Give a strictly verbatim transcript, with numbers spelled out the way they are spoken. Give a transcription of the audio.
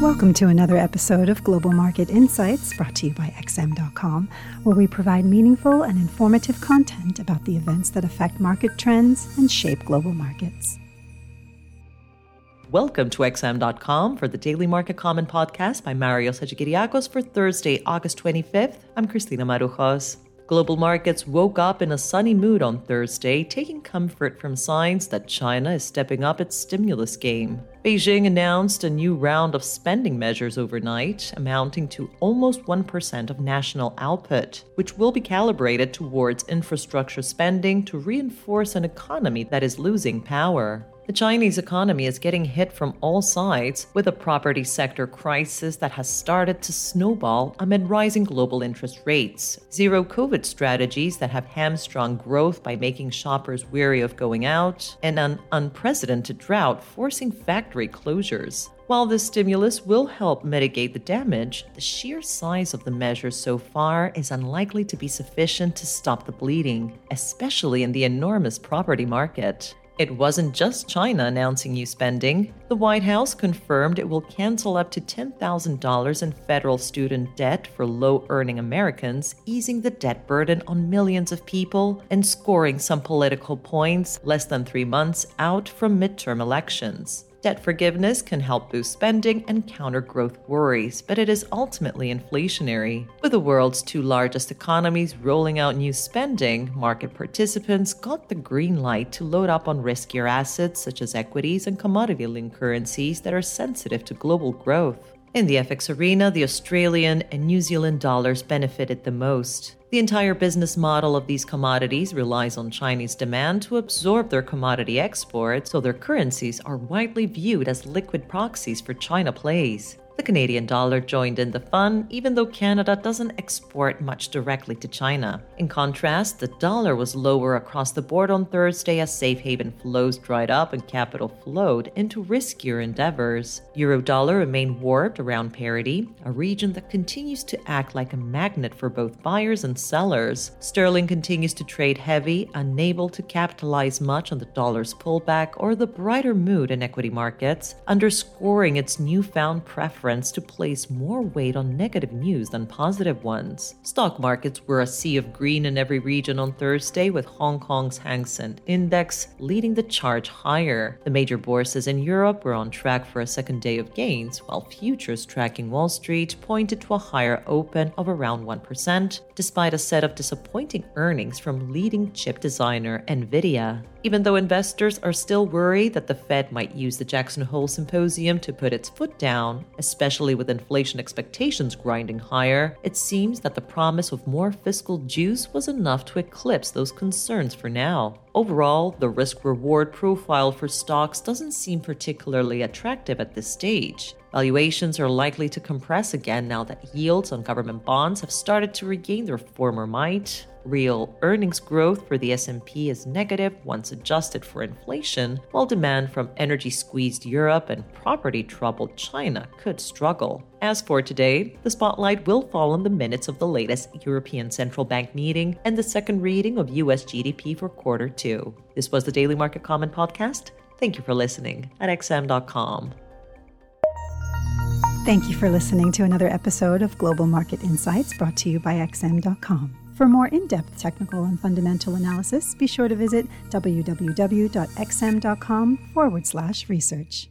Welcome to another episode of Global Market Insights, brought to you by X M dot com, where we provide meaningful and informative content about the events that affect market trends and shape global markets. Welcome to X M dot com for the Daily Market Comment podcast by Mario Sajikiriakos for Thursday, August twenty-fifth. I'm Cristina Marujos. Global markets woke up in a sunny mood on Thursday, taking comfort from signs that China is stepping up its stimulus game. Beijing announced a new round of spending measures overnight, amounting to almost one percent of national output, which will be calibrated towards infrastructure spending to reinforce an economy that is losing power. The Chinese economy is getting hit from all sides, with a property sector crisis that has started to snowball amid rising global interest rates, zero-COVID strategies that have hamstrung growth by making shoppers weary of going out, and an unprecedented drought forcing factory closures. While this stimulus will help mitigate the damage, the sheer size of the measures so far is unlikely to be sufficient to stop the bleeding, especially in the enormous property market. It wasn't just China announcing new spending. The White House confirmed it will cancel up to ten thousand dollars in federal student debt for low-earning Americans, easing the debt burden on millions of people and scoring some political points less than three months out from midterm elections. Debt forgiveness can help boost spending and counter growth worries, but it is ultimately inflationary. With the world's two largest economies rolling out new spending, market participants got the green light to load up on riskier assets such as equities and commodity-linked currencies that are sensitive to global growth. In the F X arena, the Australian and New Zealand dollars benefited the most. The entire business model of these commodities relies on Chinese demand to absorb their commodity exports, so their currencies are widely viewed as liquid proxies for China plays. The Canadian dollar joined in the fun, even though Canada doesn't export much directly to China. In contrast, the dollar was lower across the board on Thursday as safe haven flows dried up and capital flowed into riskier endeavors. Euro-dollar remained warped around parity, a region that continues to act like a magnet for both buyers and sellers. Sterling continues to trade heavy, unable to capitalize much on the dollar's pullback or the brighter mood in equity markets, underscoring its newfound preference to place more weight on negative news than positive ones. Stock markets were a sea of green in every region on Thursday, with Hong Kong's Hang Seng Index leading the charge higher. The major bourses in Europe were on track for a second day of gains, while futures tracking Wall Street pointed to a higher open of around one percent, despite a set of disappointing earnings from leading chip designer Nvidia. Even though investors are still worried that the Fed might use the Jackson Hole Symposium to put its foot down, especially with inflation expectations grinding higher, it seems that the promise of more fiscal juice was enough to eclipse those concerns for now. Overall, the risk-reward profile for stocks doesn't seem particularly attractive at this stage. Valuations are likely to compress again now that yields on government bonds have started to regain their former might. Real earnings growth for the S and P is negative once adjusted for inflation, while demand from energy-squeezed Europe and property-troubled China could struggle. As for today, the spotlight will fall on the minutes of the latest European Central Bank meeting and the second reading of U S G D P for quarter two. This was the Daily Market Comment podcast. Thank you for listening at X M dot com. Thank you for listening to another episode of Global Market Insights, brought to you by X M dot com. For more in-depth technical and fundamental analysis, be sure to visit w w w dot x m dot com forward slash research.